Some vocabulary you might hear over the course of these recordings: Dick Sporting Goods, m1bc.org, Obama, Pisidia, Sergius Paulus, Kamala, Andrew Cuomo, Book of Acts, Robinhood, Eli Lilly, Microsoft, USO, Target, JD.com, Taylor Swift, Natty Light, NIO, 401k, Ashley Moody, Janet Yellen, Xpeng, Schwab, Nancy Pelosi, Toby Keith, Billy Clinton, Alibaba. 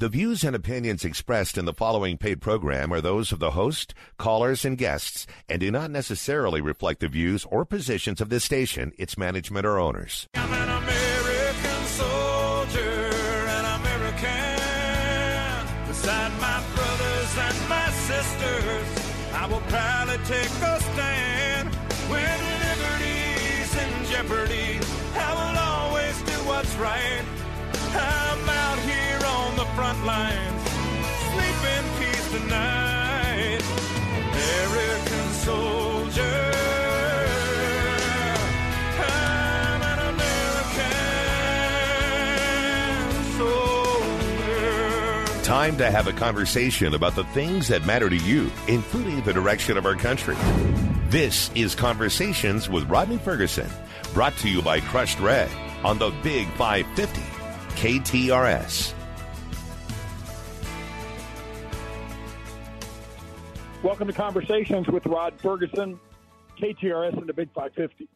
The views and opinions expressed in the following paid program are those of the host, callers, and guests, and do not necessarily reflect the views or positions of this station, its management, or owners. I'm an American soldier, an American. Beside my brothers and my sisters, I will proudly take a stand. When liberty's in jeopardy, I will always do what's right. I'm out here on the front lines, sleep in peace tonight. American soldier, I'm an American soldier. Time to have a conversation about the things that matter to you, including the direction of our country. This is Conversations with Rodney Ferguson, brought to you by Crushed Red on the Big 550. KTRS. Welcome to Conversations with Rod Ferguson, KTRS and the Big 550.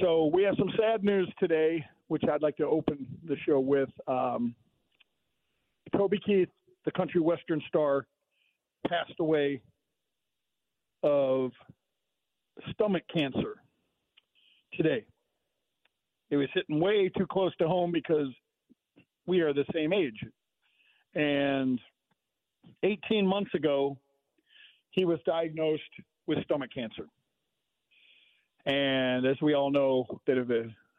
So we have some sad news today, which I'd like to open the show with. Toby Keith, the country western star, passed away of stomach cancer today. It was hitting way too close to home because we are the same age. And 18 months ago, he was diagnosed with stomach cancer. And as we all know, that have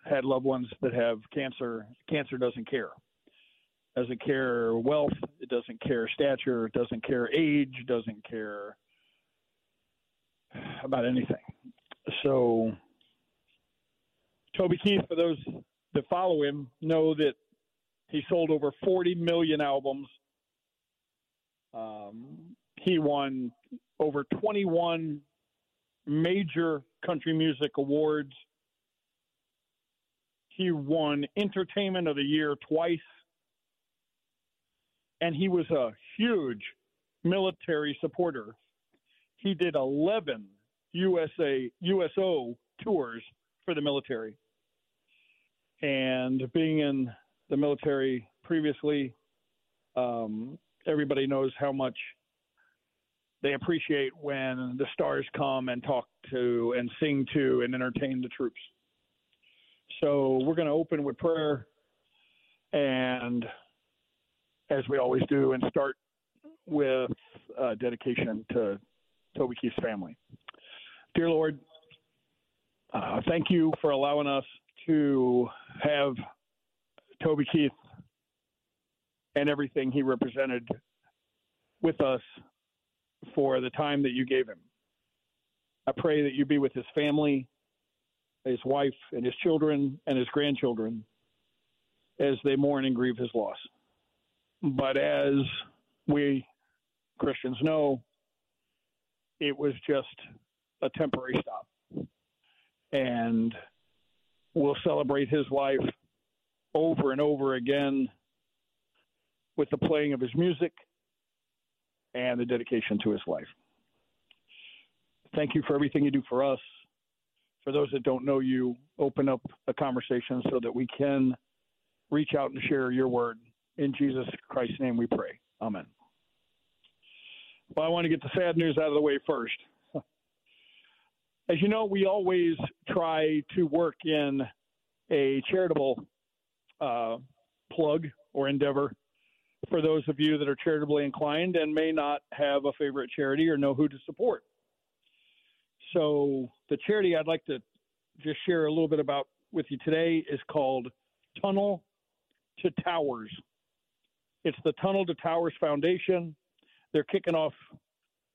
had loved ones that have cancer, cancer doesn't care. Doesn't care wealth. It doesn't care stature. It doesn't care age. It doesn't care about anything. So Toby Keith, for those that follow him, know that he sold over 40 million albums. He won over 21 major country music awards. He won Entertainment of the Year twice. And he was a huge military supporter. He did 11 USO tours for the military. And being in the military previously, everybody knows how much they appreciate when the stars come and talk to and sing to and entertain the troops. So we're going to open with prayer, and as we always do, and start with dedication to Toby Keith's family. Dear Lord, thank you for allowing us to have Toby Keith and everything he represented with us for the time that you gave him. I pray that you be with his family, his wife, and his children, and his grandchildren as they mourn and grieve his loss. But as we Christians know, it was just a temporary stop. And we'll celebrate his life over and over again with the playing of his music and the dedication to his life. Thank you for everything you do for us. For those that don't know you, open up a conversation so that we can reach out and share your word. In Jesus Christ's name we pray. Amen. Well, I want to get the sad news out of the way first. As you know, we always try to work in a charitable plug or endeavor for those of you that are charitably inclined and may not have a favorite charity or know who to support. So the charity I'd like to just share a little bit about with you today is called Tunnel to Towers. It's the Tunnel to Towers Foundation. They're kicking off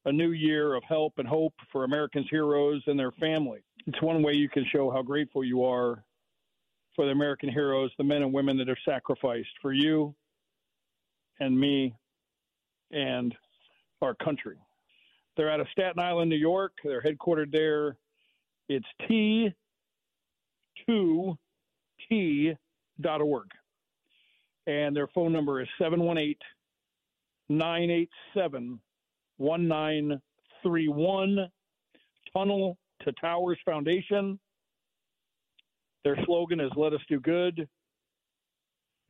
a new year of help and hope for Americans' heroes and their family. It's one way you can show how grateful you are for the American heroes, the men and women that have sacrificed for you and me and our country. They're out of Staten Island, New York. They're headquartered there. It's T2T.org. And their phone number is 718-987-1931 Tunnel to Towers Foundation. Their slogan is "Let us do good."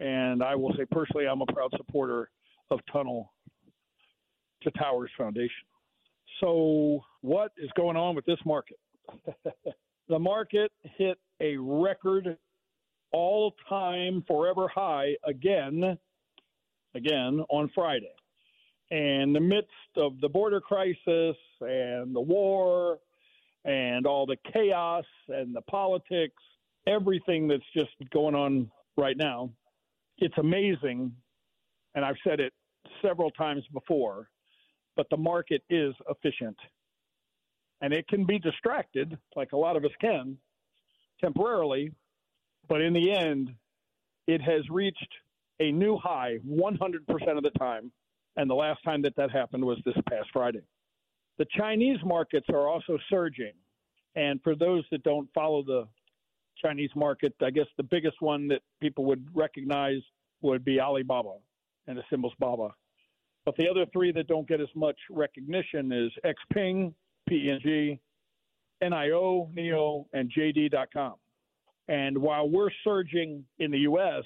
And I will say personally, I'm a proud supporter of Tunnel to Towers Foundation. So what is going on with this market? The market hit a record all-time forever high again on Friday. And in the midst of the border crisis and the war and all the chaos and the politics, everything that's just going on right now, it's amazing, and I've said it several times before, but the market is efficient. And it can be distracted, like a lot of us can, temporarily, but in the end, it has reached a new high 100% of the time, and the last time that that happened was this past Friday. The Chinese markets are also surging, and for those that don't follow the Chinese market, I guess the biggest one that people would recognize would be Alibaba, and the symbol's BABA. But the other three that don't get as much recognition is Xpeng, PNG, NIO, NIO, and JD.com. And while we're surging in the U.S.,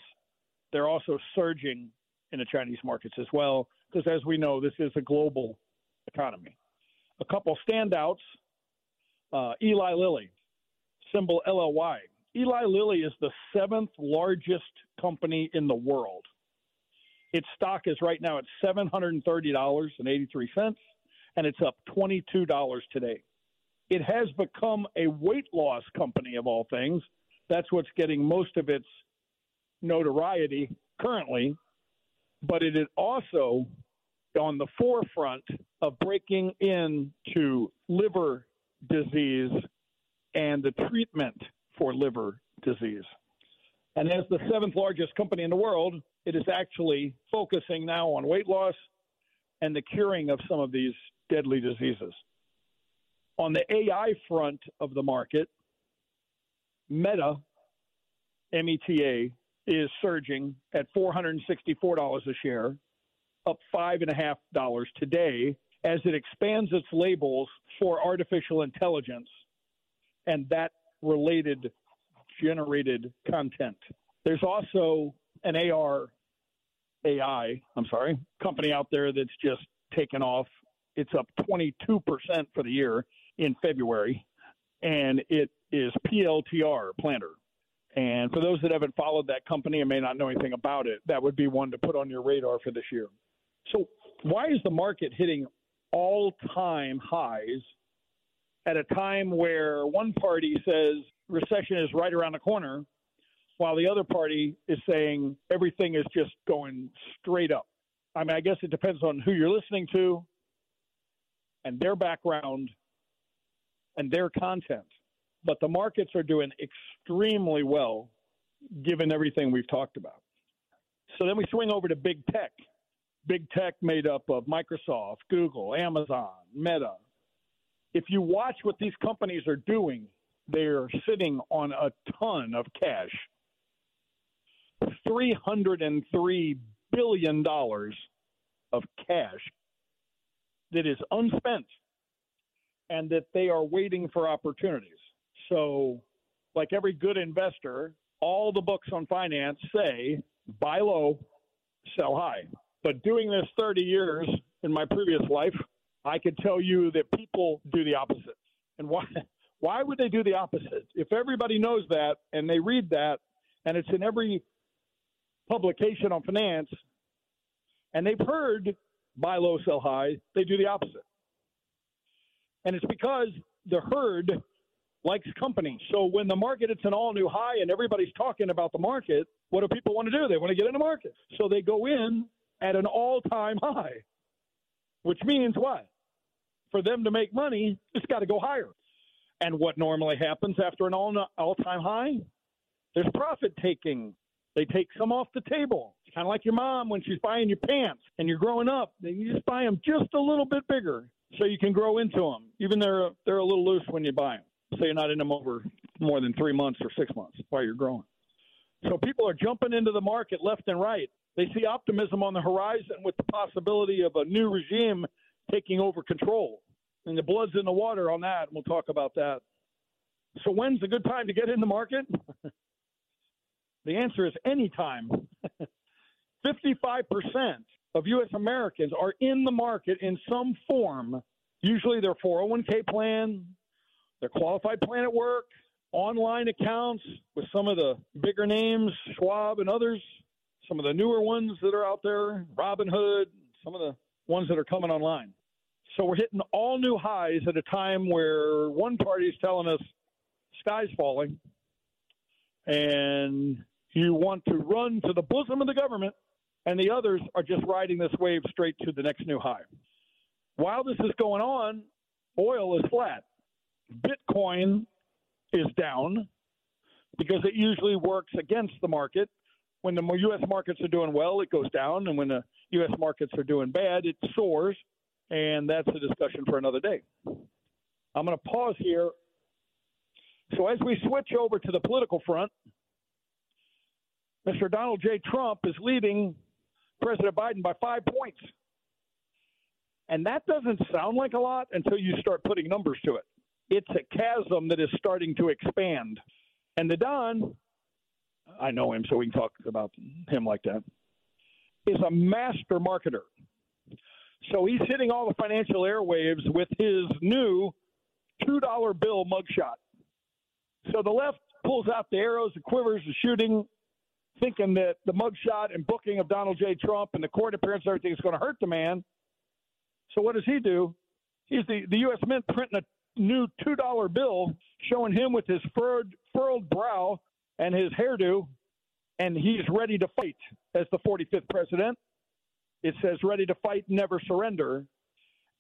they're also surging in the Chinese markets as well, because as we know, this is a global economy. A couple standouts, Eli Lilly, symbol LLY. Eli Lilly is the seventh largest company in the world. Its stock is right now at $730.83, and it's up $22 today. It has become a weight loss company of all things. That's what's getting most of its notoriety currently. But it is also on the forefront of breaking into liver disease and the treatment for liver disease. And as the seventh largest company in the world, it is actually focusing now on weight loss and the curing of some of these deadly diseases. On the AI front of the market, Meta, META, is surging at $464 a share, up $5.50 today, as it expands its labels for artificial intelligence and that related generated content. There's also an AI company out there that's just taken off. It's up 22% for the year in February, and it is PLTR, Planter. And for those that haven't followed that company and may not know anything about it, that would be one to put on your radar for this year. So why is the market hitting all-time highs at a time where one party says recession is right around the corner, while the other party is saying everything is just going straight up? I mean, I guess it depends on who you're listening to and their background and their content. But the markets are doing extremely well, given everything we've talked about. So then we swing over to big tech. Big tech made up of Microsoft, Google, Amazon, Meta. If you watch what these companies are doing, they're sitting on a ton of cash. $303 billion of cash that is unspent and that they are waiting for opportunities. So, like every good investor, all the books on finance say, buy low, sell high. But doing this 30 years in my previous life, I could tell you that people do the opposite. And why would they do the opposite? If everybody knows that and they read that and it's in every publication on finance and they've heard buy low, sell high, they do the opposite. And it's because the herd likes company. So when the market, it's an all-new high and everybody's talking about the market, what do people want to do? They want to get in the market. So they go in at an all-time high, which means what? For them to make money, it's got to go higher. And what normally happens after an all-time high? There's profit taking. They take some off the table. It's kind of like your mom when she's buying your pants and you're growing up. Then you just buy them just a little bit bigger so you can grow into them. Even they're a little loose when you buy them. So you're not in them over more than 3 months or 6 months while you're growing. So people are jumping into the market left and right. They see optimism on the horizon with the possibility of a new regime taking over control. And the blood's in the water on that, and we'll talk about that. So when's a good time to get in the market? The answer is anytime. 55% of U.S. Americans are in the market in some form, usually their 401k plan, their qualified plan at work, online accounts with some of the bigger names, Schwab and others, some of the newer ones that are out there, Robinhood, some of the ones that are coming online. So we're hitting all new highs at a time where one party is telling us sky's falling and you want to run to the bosom of the government, and the others are just riding this wave straight to the next new high. While this is going on, oil is flat. Bitcoin is down because it usually works against the market. When the U.S. markets are doing well, it goes down, and when the U.S. markets are doing bad, it soars, and that's a discussion for another day. I'm going to pause here. So as we switch over to the political front, Mr. Donald J. Trump is leading President Biden by 5 points. And that doesn't sound like a lot until you start putting numbers to it. It's a chasm that is starting to expand. And the Don, I know him, so we can talk about him like that, is a master marketer. So he's hitting all the financial airwaves with his new $2 bill mugshot. So the left pulls out the arrows and quivers and shooting, thinking that the mugshot and booking of Donald J. Trump and the court appearance and everything is going to hurt the man. So what does he do? He's the U.S. Mint printing a new $2 bill showing him with his furrowed brow and his hairdo, and he's ready to fight as the 45th president. It says ready to fight, never surrender.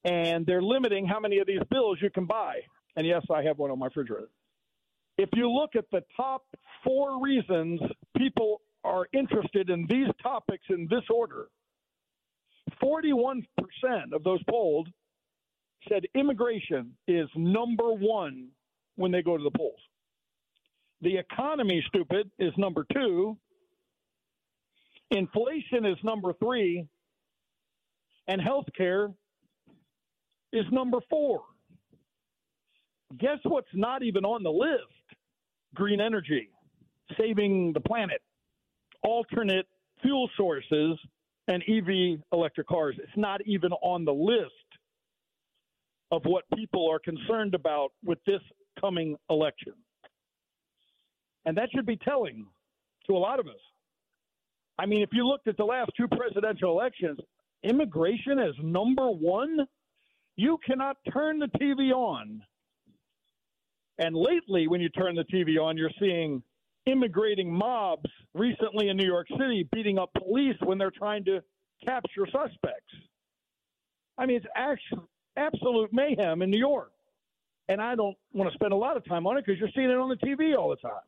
And they're limiting how many of these bills you can buy. And, yes, I have one on my refrigerator. If you look at the top 4 reasons people are interested in these topics in this order, 41% of those polled said immigration is number 1 when they go to the polls. The economy, stupid, is number 2. Inflation is number 3. And healthcare is number 4. Guess what's not even on the list? Green energy, saving the planet, alternate fuel sources, and EV electric cars. It's not even on the list of what people are concerned about with this coming election. And that should be telling to a lot of us. I mean, if you looked at the last 2 presidential elections, immigration is number 1. You cannot turn the TV on. And lately, when you turn the TV on, you're seeing immigrating mobs recently in New York City beating up police when they're trying to capture suspects. I mean, it's absolute mayhem in New York. And I don't want to spend a lot of time on it because you're seeing it on the TV all the time.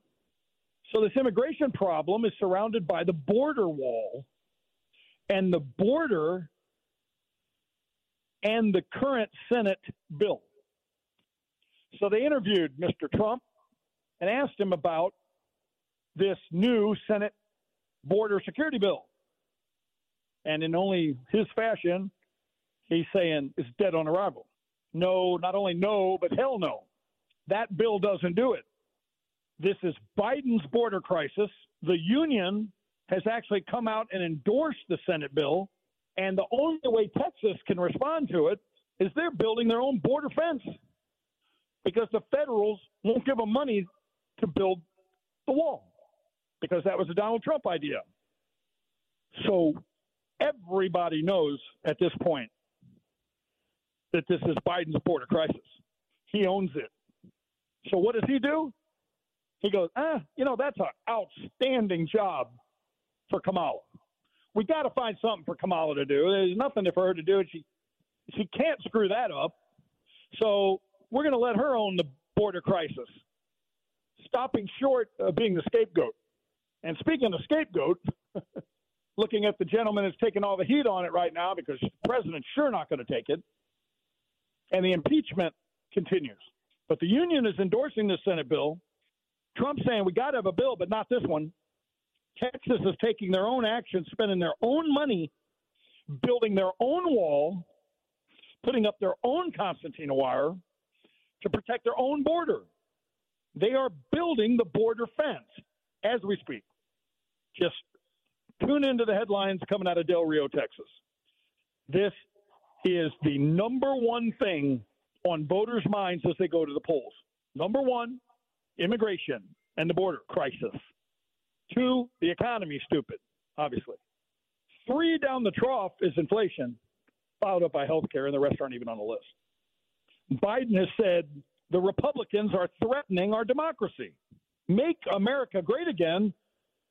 So this immigration problem is surrounded by the border wall. And the border and the current Senate bill. So they interviewed Mr. Trump and asked him about this new Senate border security bill. And in only his fashion, he's saying it's dead on arrival. No, not only no, but hell no. That bill doesn't do it. This is Biden's border crisis. The union has actually come out and endorsed the Senate bill. And the only way Texas can respond to it is they're building their own border fence, because the federals won't give them money to build the wall, because that was a Donald Trump idea. So everybody knows at this point that this is Biden's border crisis. He owns it. So what does he do? He goes, that's an outstanding job for Kamala. We got to find something for Kamala to do. There's nothing for her to do. She can't screw that up. So we're going to let her own the border crisis, stopping short of being the scapegoat. And speaking of scapegoat, looking at the gentleman that's taking all the heat on it right now, because the president's sure not going to take it, and the impeachment continues. But the union is endorsing this Senate bill. Trump's saying we got to have a bill, but not this one. Texas is taking their own action, spending their own money, building their own wall, putting up their own Constantina wire, to protect their own border. They are building the border fence as we speak. Just tune into the headlines coming out of Del Rio, Texas. This is the number one thing on voters' minds as they go to the polls. Number one, immigration and the border crisis. Two, the economy, stupid, obviously. Three, down the trough is inflation, followed up by healthcare, and the rest aren't even on the list. Biden has said the Republicans are threatening our democracy. Make America Great Again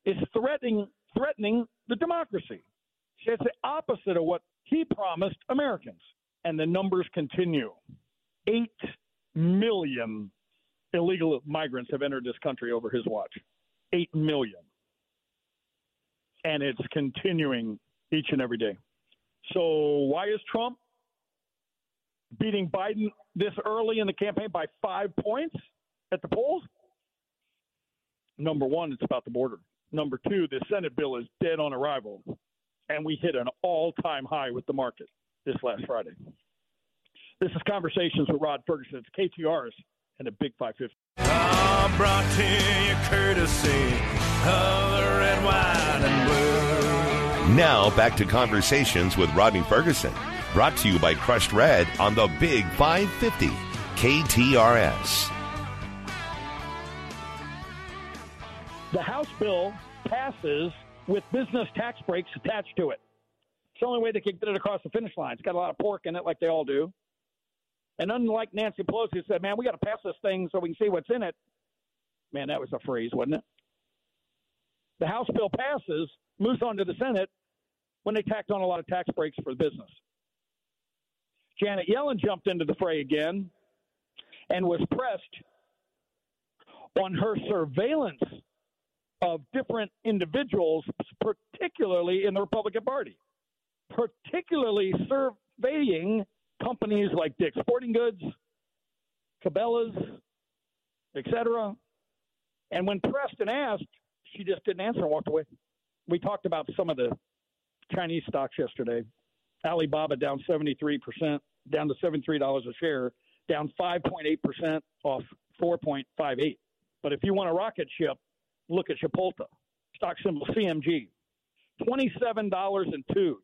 is threatening the democracy. It's the opposite of what he promised Americans. And the numbers continue. 8 million illegal migrants have entered this country over his watch. 8 million. And it's continuing each and every day. So why is Trump beating Biden this early in the campaign by 5 points at the polls? Number one, it's about the border. Number two, the Senate bill is dead on arrival. And we hit an all-time high with the market this last Friday. This is Conversations with Rod Ferguson. It's KTRS and the Big 550. All brought to you courtesy of the red, wine, and blue. Now back to Conversations with Rodney Ferguson. Brought to you by Crushed Red on the Big 550, KTRS. The House bill passes with business tax breaks attached to it. It's the only way they could get it across the finish line. It's got a lot of pork in it like they all do. And unlike Nancy Pelosi, who said, man, we got to pass this thing so we can see what's in it. Man, that was a phrase, wasn't it? The House bill passes, moves on to the Senate when they tacked on a lot of tax breaks for business. Janet Yellen jumped into the fray again and was pressed on her surveillance of different individuals, particularly in the Republican Party, particularly surveying companies like Dick Sporting Goods, Cabela's, etc. And when pressed and asked, she just didn't answer and walked away. We talked about some of the Chinese stocks yesterday. Alibaba down 73%, down to $73 a share, down 5.8% off 4.58. But if you want a rocket ship, look at Chipotle, stock symbol CMG, $27.02,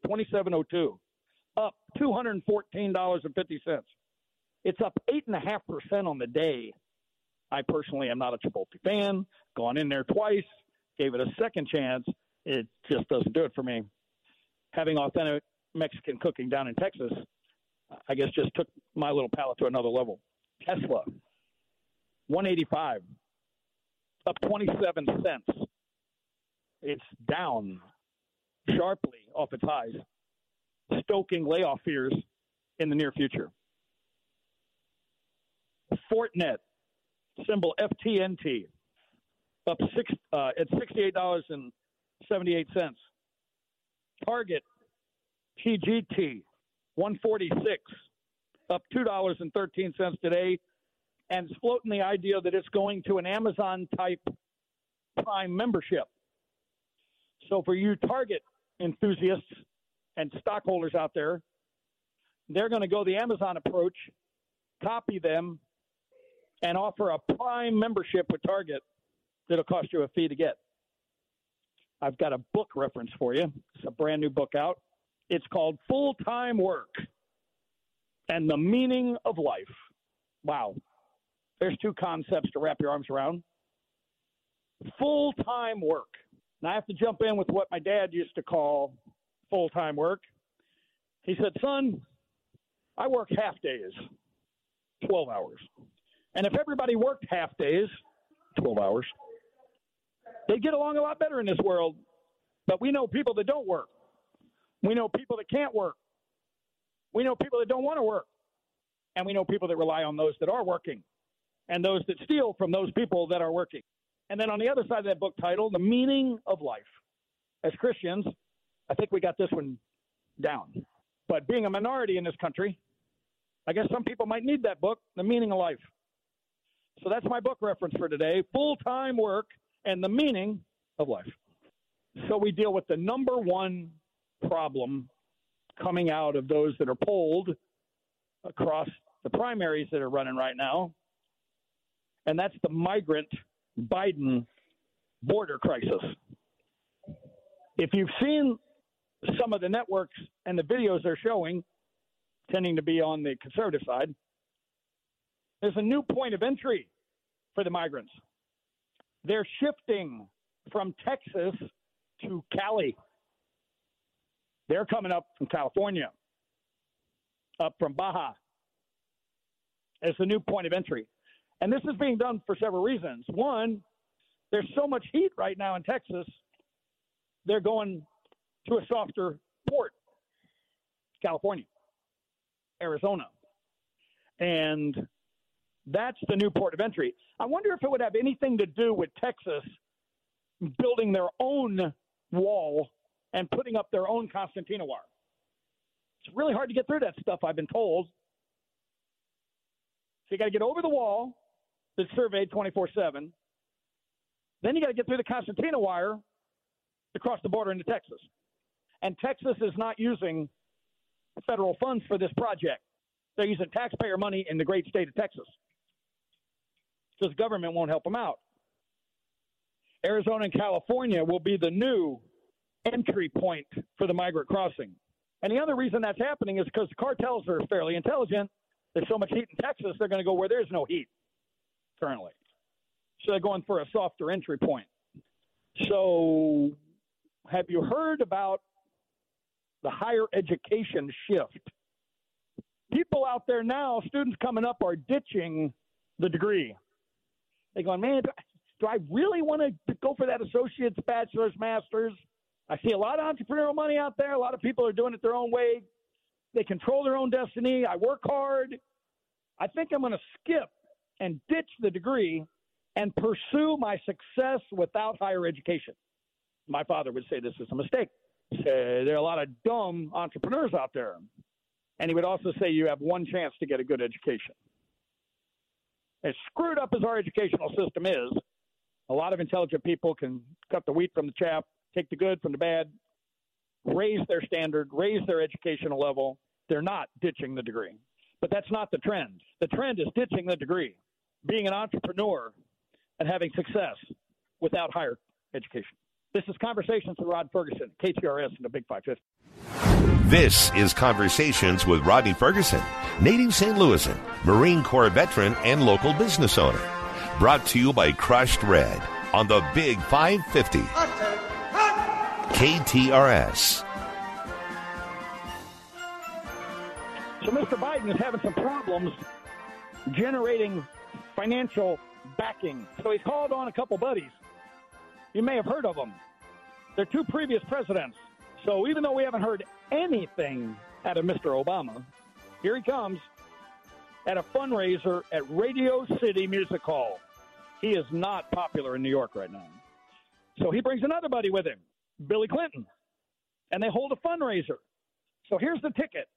$27.02, up $214.50. It's up 8.5% on the day. I personally am not a Chipotle fan. Gone in there twice, gave it a second chance. It just doesn't do it for me. Having authentic Mexican cooking down in Texas, I guess just took my little palate to another level. Tesla, $185. Up 27 cents. It's down sharply off its highs, stoking layoff fears in the near future. Fortinet, symbol FTNT, up at $68.78. Target, TGT, 146, up $2.13 today. And it's floating the idea that it's going to an Amazon-type Prime membership. So for you Target enthusiasts and stockholders out there, they're going to go the Amazon approach, copy them, and offer a Prime membership with Target that'll cost you a fee to get. I've got a book reference for you. It's a brand new book out. It's called Full-Time Work and the Meaning of Life. Wow. There's two concepts to wrap your arms around. Full-time work. Now, I have to jump in with what my dad used to call full-time work. He said, son, I work half days, 12 hours. And if everybody worked half days, 12 hours, they'd get along a lot better in this world. But we know people that don't work. We know people that can't work. We know people that don't want to work. And we know people that rely on those that are working, and those that steal from those people that are working. And then on the other side of that book title, The Meaning of Life. As Christians, I think we got this one down. But being a minority in this country, I guess some people might need that book, The Meaning of Life. So that's my book reference for today, Full-Time Work and the Meaning of Life. So we deal with the number one problem coming out of those that are polled across the primaries that are running right now. And that's the migrant Biden border crisis. If you've seen some of the networks and the videos they're showing, tending to be on the conservative side, there's a new point of entry for the migrants. They're shifting from Texas to Cali. They're coming up from California, up from Baja. It's a new point of entry. And this is being done for several reasons. One, there's so much heat right now in Texas, they're going to a softer port, California, Arizona. And that's the new port of entry. I wonder if it would have anything to do with Texas building their own wall and putting up their own Constantina wire. It's really hard to get through that stuff, I've been told. So you got to get over the wall that's surveyed 24/7. Then you got to get through the Constantina wire to cross the border into Texas. And Texas is not using federal funds for this project. They're using taxpayer money in the great state of Texas. So the government won't help them out. Arizona and California will be the new entry point for the migrant crossing. And the other reason that's happening is because the cartels are fairly intelligent. There's so much heat in Texas, they're going to go where there's no heat currently. So they're going for a softer entry point. So have you heard about the higher education shift? People out there now, students coming up, are ditching the degree. They're going, man, do I really want to go for that associate's, bachelor's, master's? I see a lot of entrepreneurial money out there. A lot of people are doing it their own way. They control their own destiny. I work hard. I think I'm going to skip and ditch the degree and pursue my success without higher education. My father would say this is a mistake. He'd say there are a lot of dumb entrepreneurs out there. And he would also say you have one chance to get a good education. As screwed up as our educational system is, a lot of intelligent people can cut the wheat from the chaff, take the good from the bad, raise their standard, raise their educational level. They're not ditching the degree. But that's not the trend. The trend is ditching the degree, being an entrepreneur, and having success without higher education. This is Conversations with Rod Ferguson, KTRS, and the Big 550. This is Conversations with Rodney Ferguson, native St. Louisan, Marine Corps veteran, and local business owner. Brought to you by Crushed Red on the Big 550. KTRS. So Mr. Biden is having some problems generating financial backing. So he's called on a couple buddies. You may have heard of them. They're two previous presidents. So even though we haven't heard anything out of Mr. Obama, here he comes at a fundraiser at Radio City Music Hall. He is not popular in New York right now. So he brings another buddy with him, Billy Clinton, and they hold a fundraiser. So here's the ticket: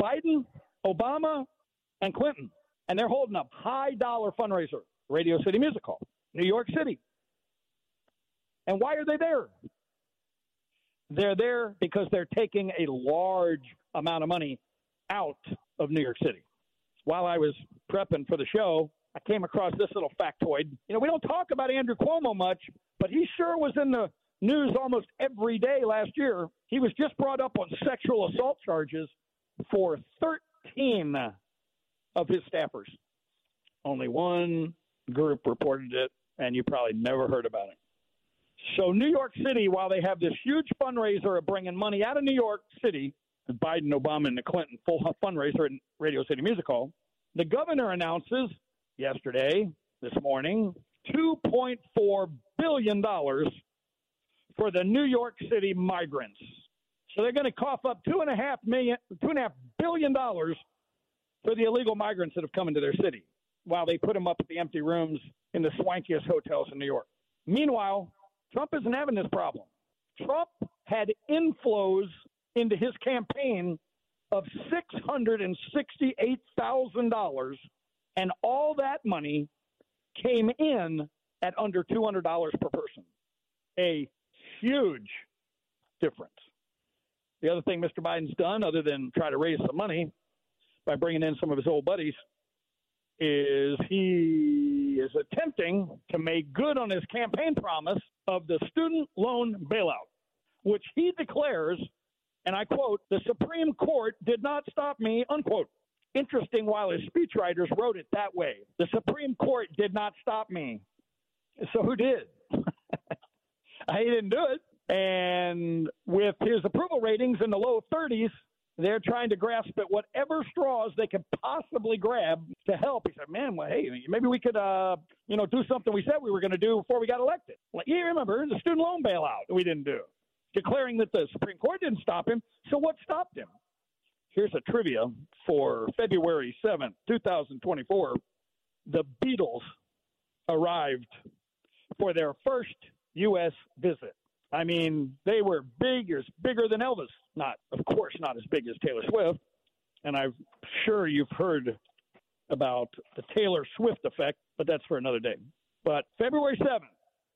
Biden, Obama, and Clinton. And they're holding a high-dollar fundraiser, Radio City Music Hall, New York City. And why are they there? They're there because they're taking a large amount of money out of New York City. While I was prepping for the show, I came across this little factoid. You know, we don't talk about Andrew Cuomo much, but he sure was in the news almost every day last year. He was just brought up on sexual assault charges for 13 of his staffers. Only one group reported it, and you probably never heard about it. So New York City, while they have this huge fundraiser of bringing money out of New York City, Biden, Obama, and the Clinton full fundraiser at Radio City Music Hall, the governor announces yesterday, this morning, $2.4 billion for the New York City migrants. So they're going to cough up $2.5 billion for the illegal migrants that have come into their city, while they put them up at the empty rooms in the swankiest hotels in New York. Meanwhile, Trump isn't having this problem. Trump had inflows into his campaign of $668,000, and all that money came in at under $200 per person. A huge difference. The other thing Mr. Biden's done, other than try to raise some money by bringing in some of his old buddies, is he is attempting to make good on his campaign promise of the student loan bailout. which he declares, and I quote, "the Supreme Court did not stop me," unquote. Interesting, while his speechwriters wrote it that way. The Supreme Court did not stop me. So who did? I didn't do it. And with his approval ratings in the low 30s, they're trying to grasp at whatever straws they can possibly grab to help. He said, man, well, hey, maybe we could, do something we said we were going to do before we got elected. Like, you remember the student loan bailout we didn't do, declaring that the Supreme Court didn't stop him. So what stopped him? Here's a trivia for February 7th, 2024. The Beatles arrived for their first U.S. visit. I mean, they were bigger than Elvis. Not, of course, not as big as Taylor Swift. And I'm sure you've heard about the Taylor Swift effect, but that's for another day. But February 7th,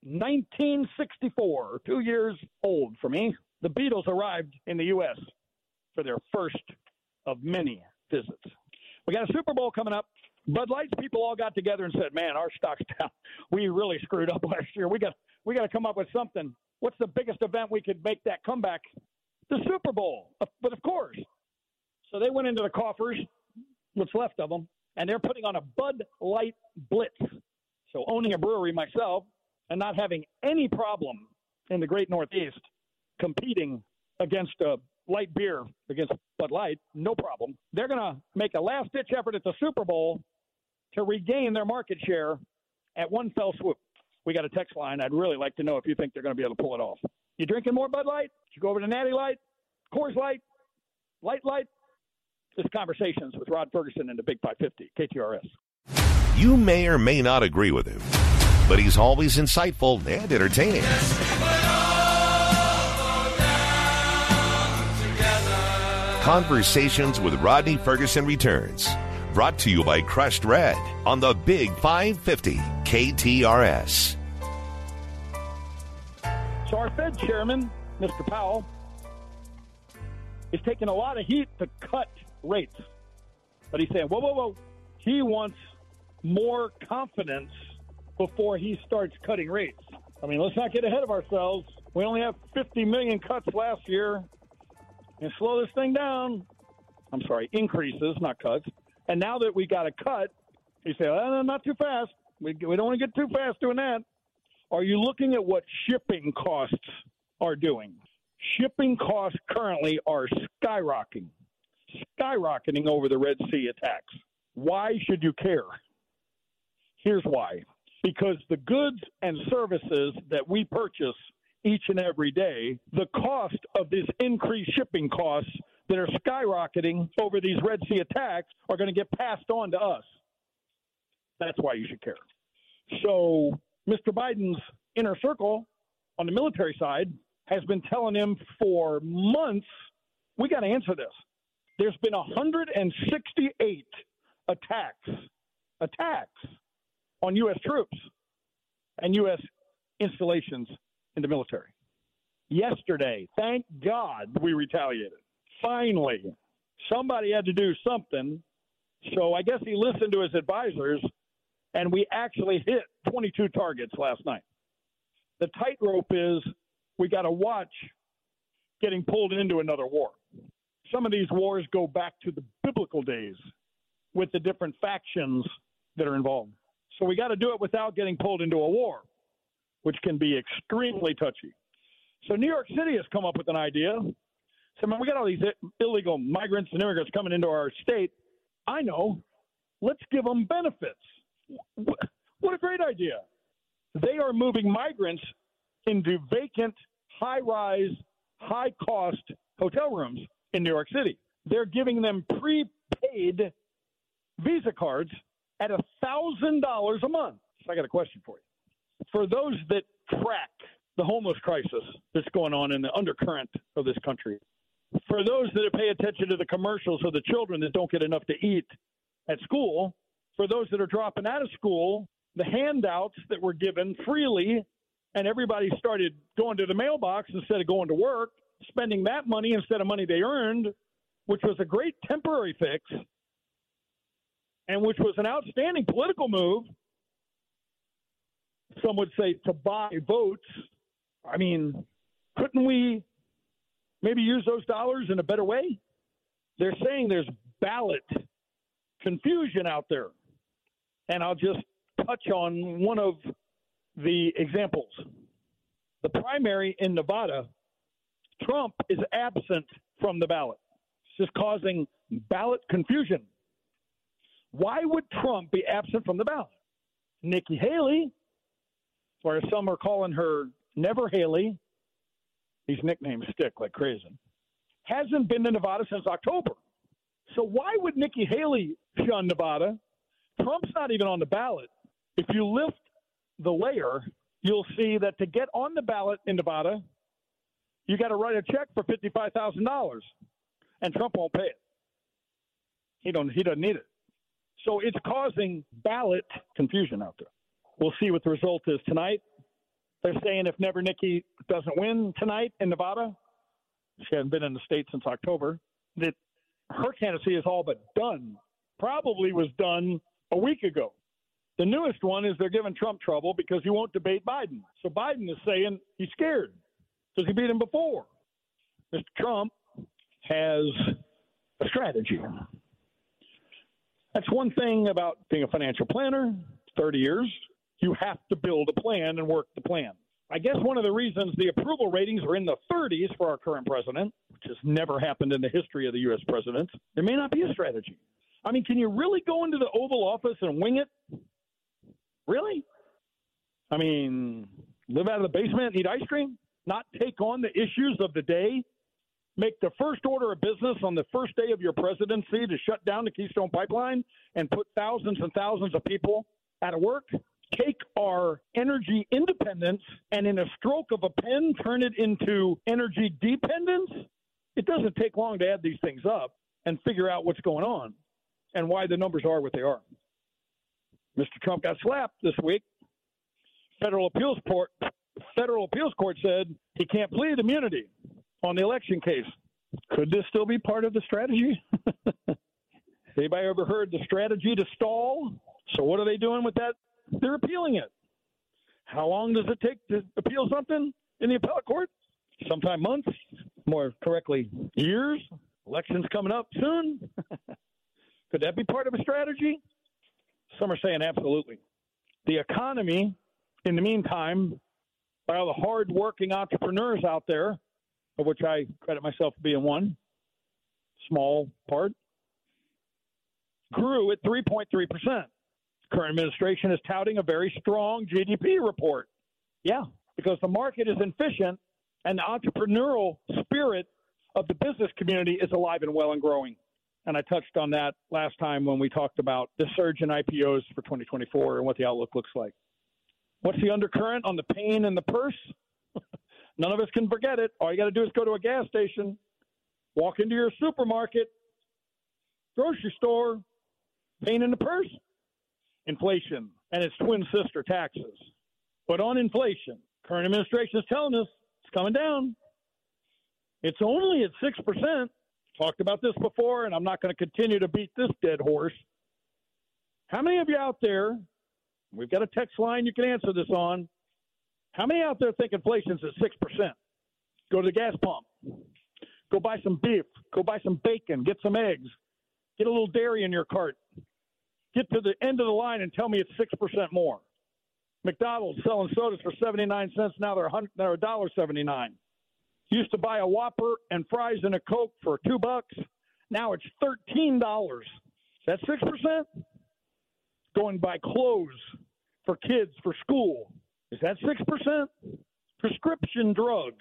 1964, 2 years old for me, the Beatles arrived in the U.S. for their first of many visits. We got a Super Bowl coming up. Bud Light's people all got together and said, man, our stock's down. We really screwed up last year. We got to come up with something. What's the biggest event we could make that comeback? The Super Bowl. But of course. So they went into the coffers, what's left of them, and they're putting on a Bud Light blitz. So owning a brewery myself and not having any problem in the great Northeast competing against a light beer against Bud Light, no problem. They're going to make a last-ditch effort at the Super Bowl to regain their market share at one fell swoop. We got a text line. I'd really like to know if you think they're going to be able to pull it off. You drinking more Bud Light? You go over to Natty Light, Coors Light, Light Light? This is Conversations with Rod Ferguson and the Big 550, KTRS. You may or may not agree with him, but he's always insightful and entertaining. Conversations with Rodney Ferguson returns. Brought to you by Crushed Red on the Big 550 KTRS. So our Fed chairman, Mr. Powell, is taking a lot of heat to cut rates. But he's saying, whoa. He wants more confidence before he starts cutting rates. I mean, let's not get ahead of ourselves. We only have 50 million cuts last year. And slow this thing down. I'm sorry, increases, not cuts. And now that we got a cut, you say, oh, no, not too fast. We don't want to get too fast doing that. Are you looking at what shipping costs are doing? Shipping costs currently are skyrocketing over the Red Sea attacks. Why should you care? Here's why. Because the goods and services that we purchase each and every day, the cost of these increased shipping costs that are skyrocketing over these Red Sea attacks are going to get passed on to us. That's why you should care. So Mr. Biden's inner circle on the military side has been telling him for months, we got to answer this. There's been 168 attacks on U.S. troops and U.S. installations in the military. Yesterday, thank God we retaliated. Finally, somebody had to do something. So I guess he listened to his advisors, and we actually hit 22 targets last night. The tightrope is we got to watch getting pulled into another war. Some of these wars go back to the biblical days with the different factions that are involved. So we got to do it without getting pulled into a war, which can be extremely touchy. So New York City has come up with an idea. So, man, we got all these illegal migrants and immigrants coming into our state. I know. Let's give them benefits. What a great idea. They are moving migrants into vacant, high-rise, high-cost hotel rooms in New York City. They're giving them prepaid Visa cards at $1,000 a month. So I got a question for you. For those that track the homeless crisis that's going on in the undercurrent of this country, for those that pay attention to the commercials for the children that don't get enough to eat at school, for those that are dropping out of school, the handouts that were given freely, and everybody started going to the mailbox instead of going to work, spending that money instead of money they earned, which was a great temporary fix, and which was an outstanding political move. Some would say to buy votes. I mean, couldn't we maybe use those dollars in a better way. They're saying there's ballot confusion out there. And I'll just touch on one of the examples. The primary in Nevada, Trump is absent from the ballot. It's just causing ballot confusion. Why would Trump be absent from the ballot? Nikki Haley, or as some are calling her Never Haley, these nicknames stick like crazy, hasn't been to Nevada since October. So why would Nikki Haley shun Nevada? Trump's not even on the ballot. If you lift the layer, you'll see that to get on the ballot in Nevada, you got to write a check for $55,000, and Trump won't pay it. He doesn't need it. So it's causing ballot confusion out there. We'll see what the result is tonight. They're saying if Never Nikki doesn't win tonight in Nevada, she hasn't been in the state since October, that her candidacy is all but done. Probably was done a week ago. The newest one is they're giving Trump trouble because he won't debate Biden. So Biden is saying he's scared because he beat him before. Mr. Trump has a strategy. That's one thing about being a financial planner, 30 years. You have to build a plan and work the plan. I guess one of the reasons the approval ratings are in the 30s for our current president, which has never happened in the history of the U.S. presidents, there may not be a strategy. I mean, can you really go into the Oval Office and wing it? Really? I mean, live out of the basement, eat ice cream, not take on the issues of the day, make the first order of business on the first day of your presidency to shut down the Keystone Pipeline and put thousands and thousands of people out of work, take our energy independence and in a stroke of a pen, turn it into energy dependence? It doesn't take long to add these things up and figure out what's going on and why the numbers are what they are. Mr. Trump got slapped this week. Federal appeals court said he can't plead immunity on the election case. Could this still be part of the strategy? Anybody ever heard the strategy to stall? So what are they doing with that? They're appealing it. How long does it take to appeal something in the appellate court? Sometime months, more correctly, years. Election's coming up soon. Could that be part of a strategy? Some are saying absolutely. The economy, in the meantime, by all the hard-working entrepreneurs out there, of which I credit myself for being one, small part, grew at 3.3%. The current administration is touting a very strong GDP report. Yeah, because the market is efficient and the entrepreneurial spirit of the business community is alive and well and growing. And I touched on that last time when we talked about the surge in IPOs for 2024 and what the outlook looks like. What's the undercurrent on the pain and the purse? None of us can forget it. All you got to do is go to a gas station, walk into your supermarket, grocery store, pain in the purse, inflation, and its twin sister, taxes. But on inflation, current administration is telling us it's coming down. It's only at 6%. Talked about this before, and I'm not going to continue to beat this dead horse. How many of you out there, we've got a text line you can answer this on, how many out there think inflation's at 6%? Go to the gas pump. Go buy some beef. Go buy some bacon. Get some eggs. Get a little dairy in your cart. Get to the end of the line and tell me it's 6% more. McDonald's selling sodas for 79 cents. Now they're $1.79. Used to buy a Whopper and fries and a Coke for $2. Now it's $13. That's 6%. Go and buy clothes for kids for school. Is that 6%? Prescription drugs.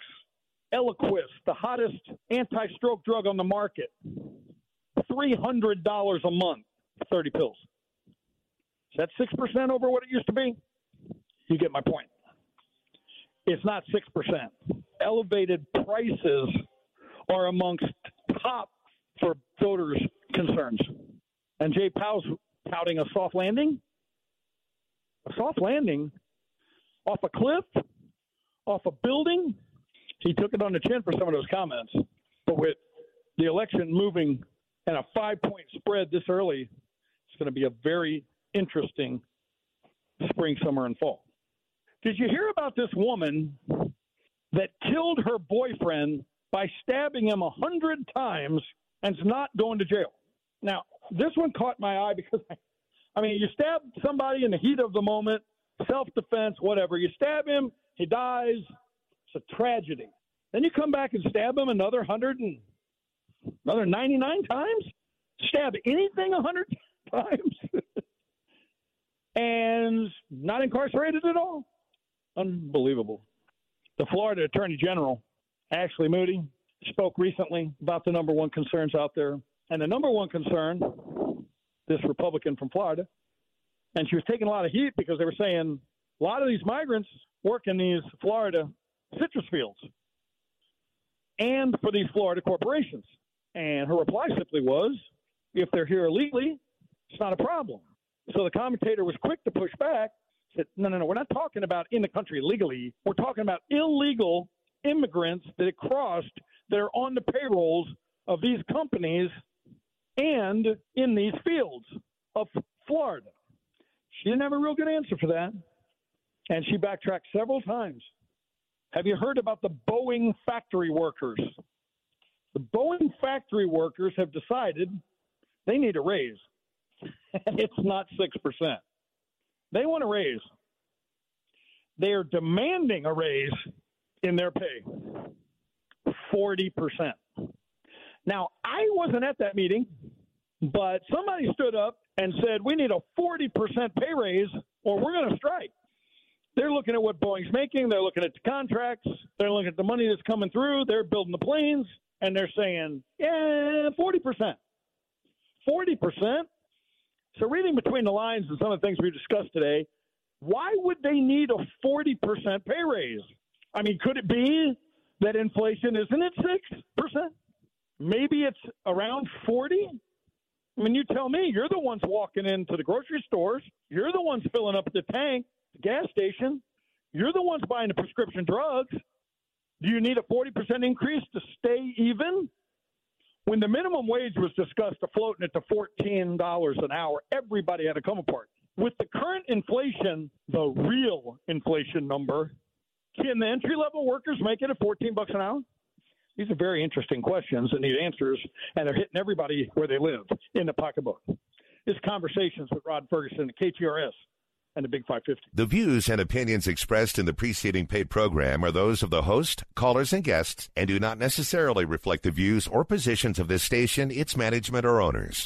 Eliquis, the hottest anti-stroke drug on the market. $300 a month for 30 pills. Is that 6% over what it used to be? You get my point. It's not 6%. Elevated prices are amongst top for voters' concerns. And Jay Powell's touting a soft landing? A soft landing? Off a cliff? Off a building? He took it on the chin for some of those comments. But with the election moving and a 5-point spread this early, it's going to be a very interesting spring, summer, and fall. Did you hear about this woman that killed her boyfriend by stabbing him 100 times and not going to jail. Now, this one caught my eye because, I mean, you stab somebody in the heat of the moment, self-defense, whatever. You stab him, he dies. It's a tragedy. Then you come back and stab him another 99 times? Stab anything 100 times? And not incarcerated at all? Unbelievable. The Florida Attorney General, Ashley Moody, spoke recently about the number one concerns out there. And the number one concern, this Republican from Florida, and she was taking a lot of heat because they were saying a lot of these migrants work in these Florida citrus fields and for these Florida corporations. And her reply simply was, if they're here illegally, it's not a problem. So the commentator was quick to push back, said, no, we're not talking about in the country legally. We're talking about illegal immigrants that it crossed that are on the payrolls of these companies and in these fields of Florida. She didn't have a real good answer for that, and she backtracked several times. Have you heard about the Boeing factory workers? The Boeing factory workers have decided they need a raise. It's not 6%. They want a raise. They are demanding a raise in their pay, 40%. Now, I wasn't at that meeting, but somebody stood up and said, we need a 40% pay raise or we're going to strike. They're looking at what Boeing's making. They're looking at the contracts. They're looking at the money that's coming through. They're building the planes, and they're saying, yeah, 40%. 40%. So reading between the lines and some of the things we discussed today, why would they need a 40% pay raise? I mean, could it be that inflation isn't at 6%? Maybe it's around 40. I mean, you tell me. You're the ones walking into the grocery stores. You're the ones filling up the tank, the gas station. You're the ones buying the prescription drugs. Do you need a 40% increase to stay even? When the minimum wage was discussed, floating it to $14 an hour, everybody had to come apart. With the current inflation, the real inflation number, can the entry-level workers make it at $14 an hour? These are very interesting questions that need answers, and they're hitting everybody where they live, in the pocketbook. This is Conversations with Rod Ferguson, KTRS, and the Big 550. The views and opinions expressed in the preceding paid program are those of the host, callers, and guests, and do not necessarily reflect the views or positions of this station, its management, or owners.